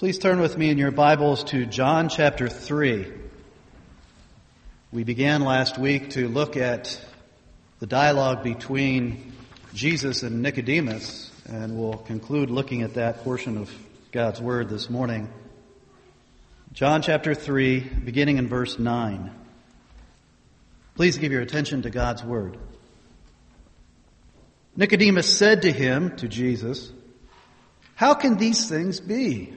Please turn with me in your Bibles to John chapter 3. We began last week to look at the dialogue between Jesus and Nicodemus, and we'll conclude looking at that portion of God's Word this morning. John chapter 3, beginning in verse 9. Please give your attention to God's Word. Nicodemus said to him, to Jesus, "How can these things be?"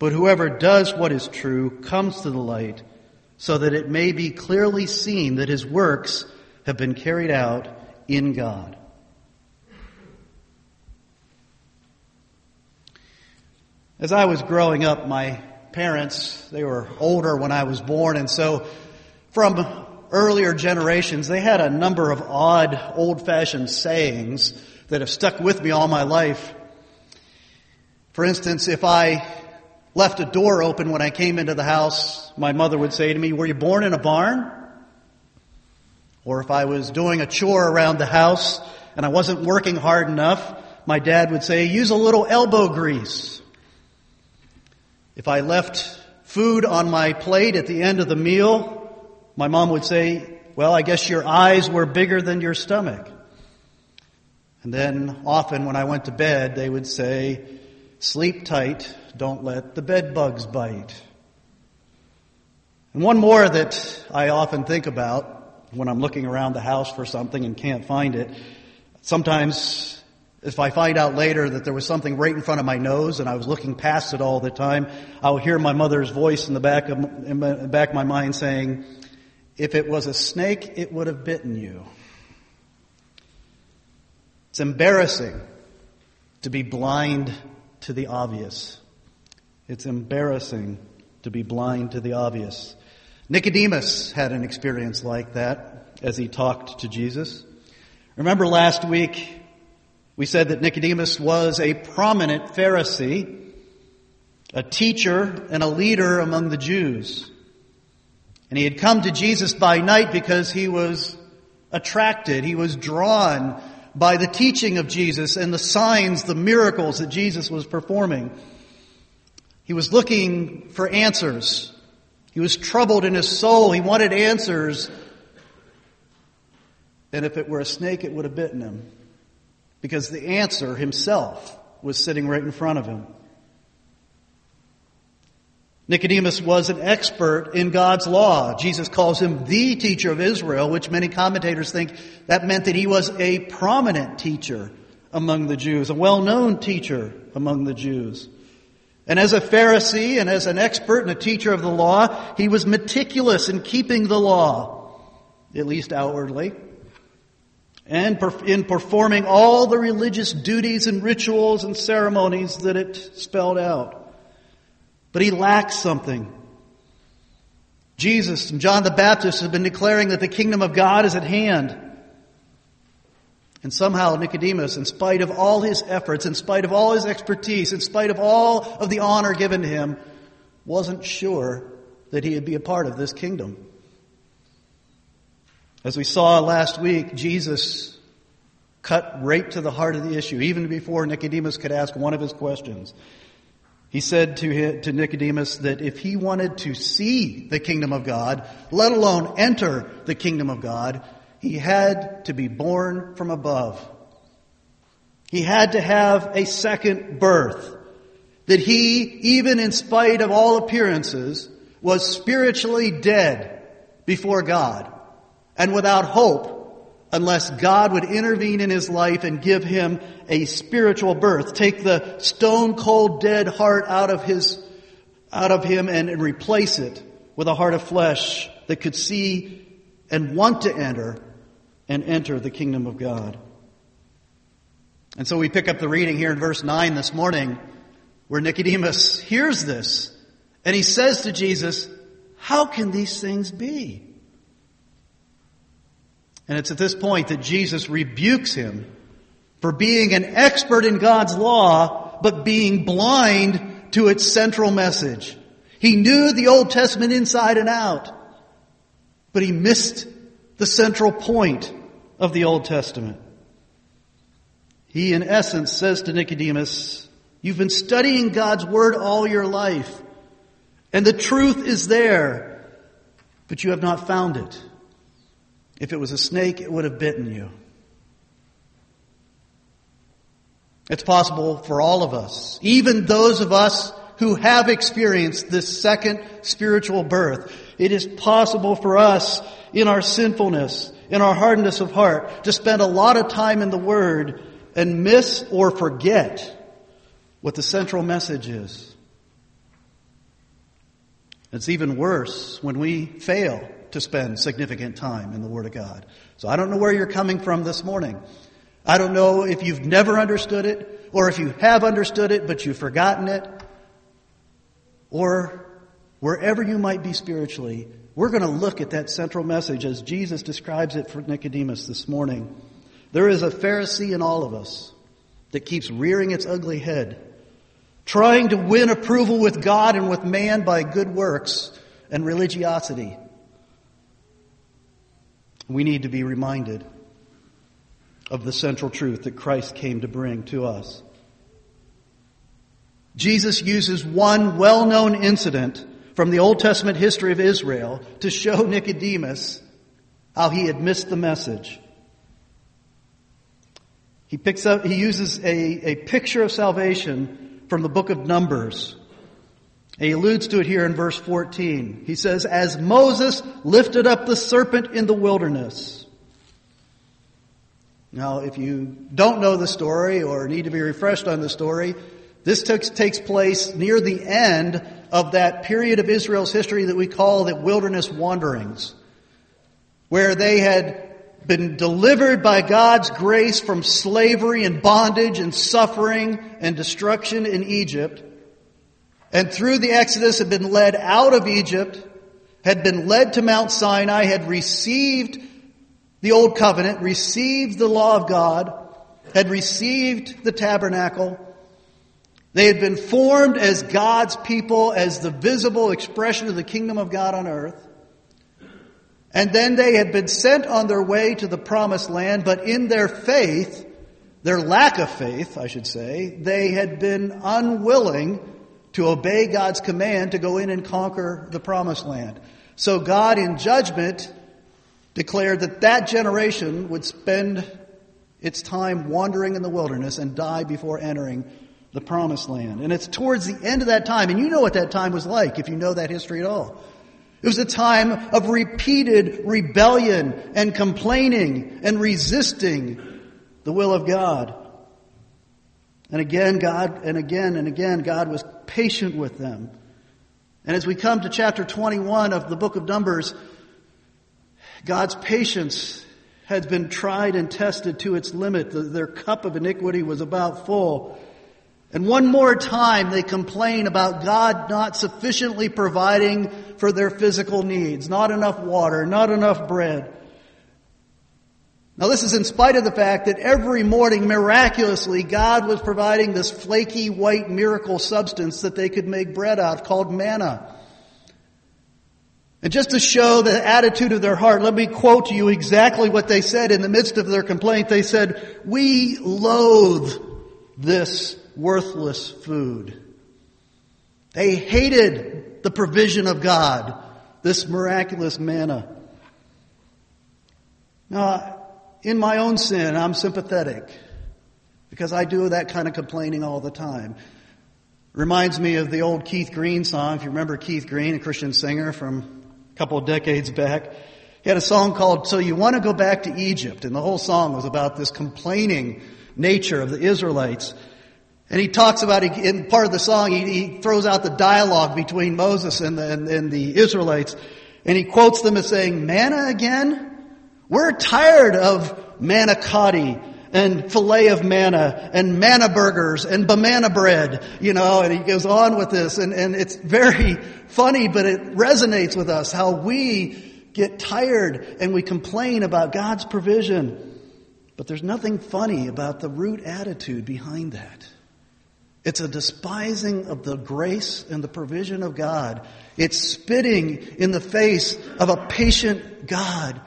But whoever does what is true comes to the light, so that it may be clearly seen that his works have been carried out in God." As I was growing up, my parents, they were older when I was born, and so from earlier generations, they had a number of odd, old-fashioned sayings that have stuck with me all my life. For instance, if I left a door open when I came into the house, my mother would say to me, "Were you born in a barn?" Or if I was doing a chore around the house and I wasn't working hard enough, my dad would say, "Use a little elbow grease." If I left food on my plate at the end of the meal, my mom would say, "Well, I guess your eyes were bigger than your stomach." And then often when I went to bed, they would say, "Sleep tight. Don't let the bed bugs bite." And one more that I often think about when I'm looking around the house for something and can't find it. Sometimes if I find out later that there was something right in front of my nose and I was looking past it all the time, I'll hear my mother's voice in the back of my mind saying, "If it was a snake, it would have bitten you." It's embarrassing to be blind to the obvious. It's embarrassing to be blind to the obvious. Nicodemus had an experience like that as he talked to Jesus. Remember last week we said that Nicodemus was a prominent Pharisee, a teacher and a leader among the Jews. And he had come to Jesus by night because he was attracted, he was drawn by the teaching of Jesus and the signs, the miracles that Jesus was performing. He was looking for answers. He was troubled in his soul. He wanted answers. And if it were a snake, it would have bitten him, because the answer himself was sitting right in front of him. Nicodemus was an expert in God's law. Jesus calls him the teacher of Israel, which many commentators think that meant that he was a prominent teacher among the Jews, a well-known teacher among the Jews. And as a Pharisee and as an expert and a teacher of the law, he was meticulous in keeping the law, at least outwardly, and in performing all the religious duties and rituals and ceremonies that it spelled out. But he lacked something. Jesus and John the Baptist have been declaring that the kingdom of God is at hand. And somehow Nicodemus, in spite of all his efforts, in spite of all his expertise, in spite of all of the honor given him, wasn't sure that he would be a part of this kingdom. As we saw last week, Jesus cut right to the heart of the issue, even before Nicodemus could ask one of his questions. He said to Nicodemus that if he wanted to see the kingdom of God, let alone enter the kingdom of God, he had to be born from above. He had to have a second birth. That he, even in spite of all appearances, was spiritually dead before God and without hope unless God would intervene in his life and give him a spiritual birth, take the stone-cold dead heart out of him and replace it with a heart of flesh that could see and want to enter and enter the kingdom of God. And so we pick up the reading here in verse 9 this morning where Nicodemus hears this and he says to Jesus, "How can these things be?" And it's at this point that Jesus rebukes him for being an expert in God's law, but being blind to its central message. He knew the Old Testament inside and out, but he missed the central point of the Old Testament. He, in essence, says to Nicodemus, "You've been studying God's word all your life, and the truth is there, but you have not found it. If it was a snake, it would have bitten you." It's possible for all of us, even those of us who have experienced this second spiritual birth. It is possible for us in our sinfulness, in our hardness of heart, to spend a lot of time in the Word and miss or forget what the central message is. It's even worse when we fail to spend significant time in the Word of God. So I don't know where you're coming from this morning. I don't know if you've never understood it, or if you have understood it but you've forgotten it, or wherever you might be spiritually. We're going to look at that central message as Jesus describes it for Nicodemus this morning. There is a Pharisee in all of us that keeps rearing its ugly head, trying to win approval with God and with man by good works and religiosity. We need to be reminded of the central truth that Christ came to bring to us. Jesus uses one well-known incident from the Old Testament history of Israel to show Nicodemus how he had missed the message. He uses a picture of salvation from the book of Numbers. He alludes to it here in verse 14. He says, "As Moses lifted up the serpent in the wilderness." Now, if you don't know the story or need to be refreshed on the story, this takes place near the end of that period of Israel's history that we call the wilderness wanderings, where they had been delivered by God's grace from slavery and bondage and suffering and destruction in Egypt, and through the Exodus had been led out of Egypt, had been led to Mount Sinai, had received the Old Covenant, received the law of God, had received the tabernacle. They had been formed as God's people, as the visible expression of the kingdom of God on earth. And then they had been sent on their way to the promised land, but in their faith, their lack of faith, I should say, they had been unwilling to obey God's command to go in and conquer the promised land. So God, in judgment, declared that that generation would spend its time wandering in the wilderness and die before entering the promised land. And it's towards the end of that time, and you know what that time was like if you know that history at all. It was a time of repeated rebellion and complaining and resisting the will of God. And again, God was patient with them. And as we come to chapter 21 of the book of Numbers, God's patience has been tried and tested to its limit. Their cup of iniquity was about full. And one more time they complain about God not sufficiently providing for their physical needs. Not enough water, not enough bread. Now this is in spite of the fact that every morning, miraculously, God was providing this flaky white miracle substance that they could make bread out of called manna. And just to show the attitude of their heart, let me quote to you exactly what they said in the midst of their complaint. They said, "We loathe this worthless food." They hated the provision of God, this miraculous manna. Now, in my own sin, I'm sympathetic because I do that kind of complaining all the time. Reminds me of the old Keith Green song. If you remember Keith Green, a Christian singer from a couple of decades back, he had a song called "So You Want to Go Back to Egypt." And the whole song was about this complaining nature of the Israelites. And he talks about, in part of the song, he throws out the dialogue between Moses and the Israelites. And he quotes them as saying, "Manna again? We're tired of manna cotti and filet of manna and manna burgers and banana bread," you know, and he goes on with this. And it's very funny, but it resonates with us how we get tired and we complain about God's provision. But there's nothing funny about the root attitude behind that. It's a despising of the grace and the provision of God. It's spitting in the face of a patient God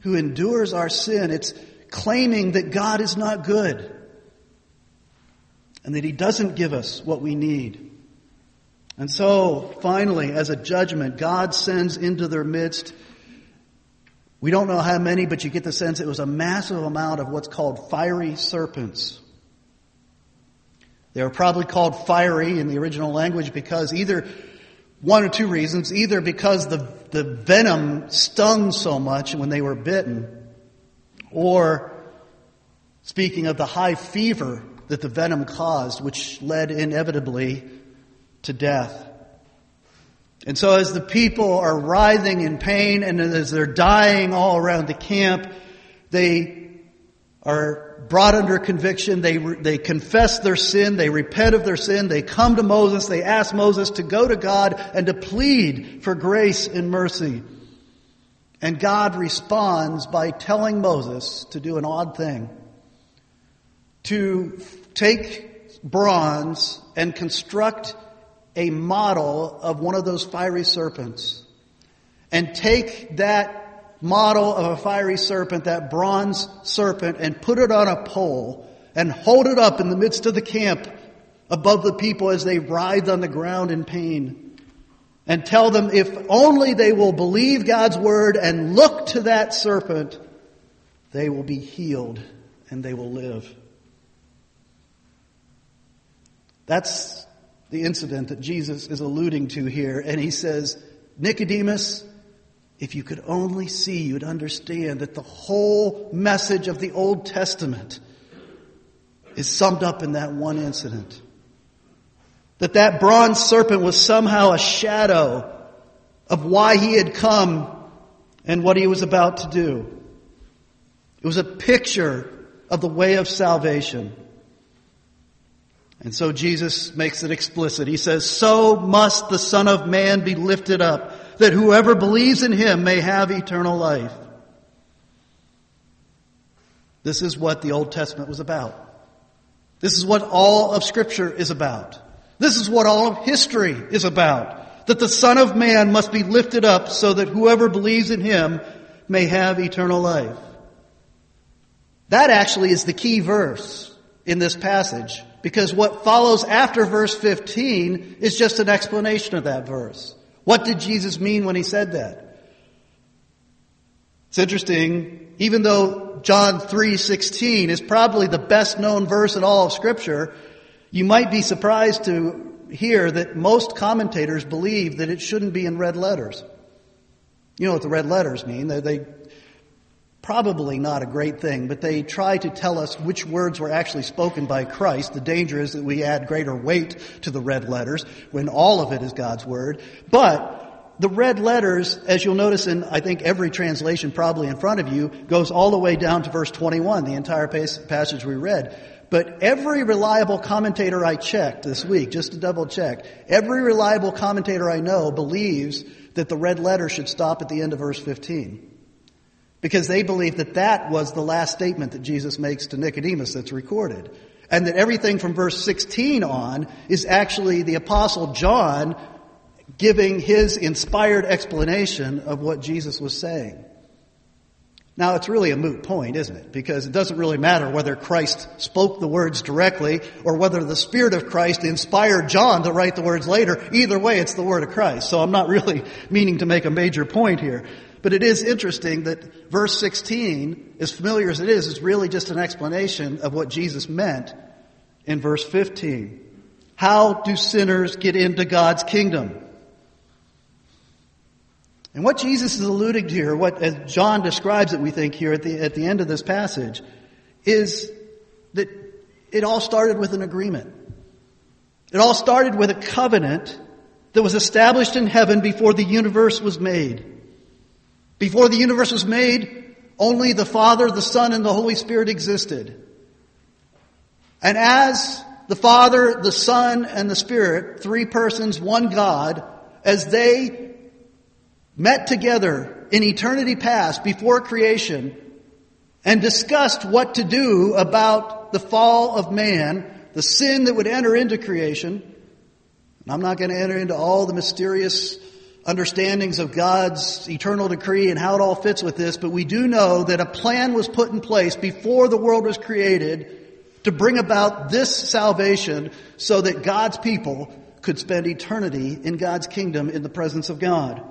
who endures our sin. It's claiming that God is not good and that He doesn't give us what we need. And so, finally, as a judgment, God sends into their midst, we don't know how many, but you get the sense it was a massive amount of what's called fiery serpents. They were probably called fiery in the original language because either, one or two reasons, either because the venom stung so much when they were bitten, or, speaking of the high fever that the venom caused, which led inevitably to death. And so as the people are writhing in pain and as they're dying all around the camp, they are brought under conviction. They confess their sin. They repent of their sin. They come to Moses. They ask Moses to go to God and to plead for grace and mercy. And God responds by telling Moses to do an odd thing, to take bronze and construct a model of one of those fiery serpents, and take that model of a fiery serpent, that bronze serpent, and put it on a pole and hold it up in the midst of the camp above the people as they writhe on the ground in pain. And tell them if only they will believe God's word and look to that serpent, they will be healed and they will live. That's the incident that Jesus is alluding to here. And he says, "Nicodemus, if you could only see, you'd understand that the whole message of the Old Testament is summed up in that one incident." That bronze serpent was somehow a shadow of why he had come and what he was about to do. It was a picture of the way of salvation. And so Jesus makes it explicit. He says, "So must the Son of Man be lifted up, that whoever believes in Him may have eternal life." This is what the Old Testament was about. This is what all of Scripture is about. This is what all of history is about, that the Son of Man must be lifted up so that whoever believes in Him may have eternal life. That actually is the key verse in this passage, because what follows after verse 15 is just an explanation of that verse. What did Jesus mean when He said that? It's interesting, even though John 3:16 is probably the best known verse in all of Scripture, you might be surprised to hear that most commentators believe that it shouldn't be in red letters. You know what the red letters mean. They probably not a great thing, but they try to tell us which words were actually spoken by Christ. The danger is that we add greater weight to the red letters when all of it is God's word. But the red letters, as you'll notice in, I think, every translation probably in front of you, goes all the way down to verse 21, the entire passage we read. But every reliable commentator I checked this week, just to double check, every reliable commentator I know believes that the red letter should stop at the end of verse 15. Because they believe that that was the last statement that Jesus makes to Nicodemus that's recorded. And that everything from verse 16 on is actually the Apostle John giving his inspired explanation of what Jesus was saying. Now, it's really a moot point, isn't it? Because it doesn't really matter whether Christ spoke the words directly or whether the Spirit of Christ inspired John to write the words later. Either way, it's the word of Christ. So I'm not really meaning to make a major point here. But it is interesting that verse 16, as familiar as it is really just an explanation of what Jesus meant in verse 15. How do sinners get into God's kingdom? And what Jesus is alluding to here, what as John describes it, we think here at the end of this passage, is that it all started with an agreement. It all started with a covenant that was established in heaven before the universe was made. Before the universe was made, only the Father, the Son, and the Holy Spirit existed. And as the Father, the Son, and the Spirit, three persons, one God, as they met together in eternity past before creation and discussed what to do about the fall of man, the sin that would enter into creation. And I'm not going to enter into all the mysterious understandings of God's eternal decree and how it all fits with this, but we do know that a plan was put in place before the world was created to bring about this salvation so that God's people could spend eternity in God's kingdom in the presence of God.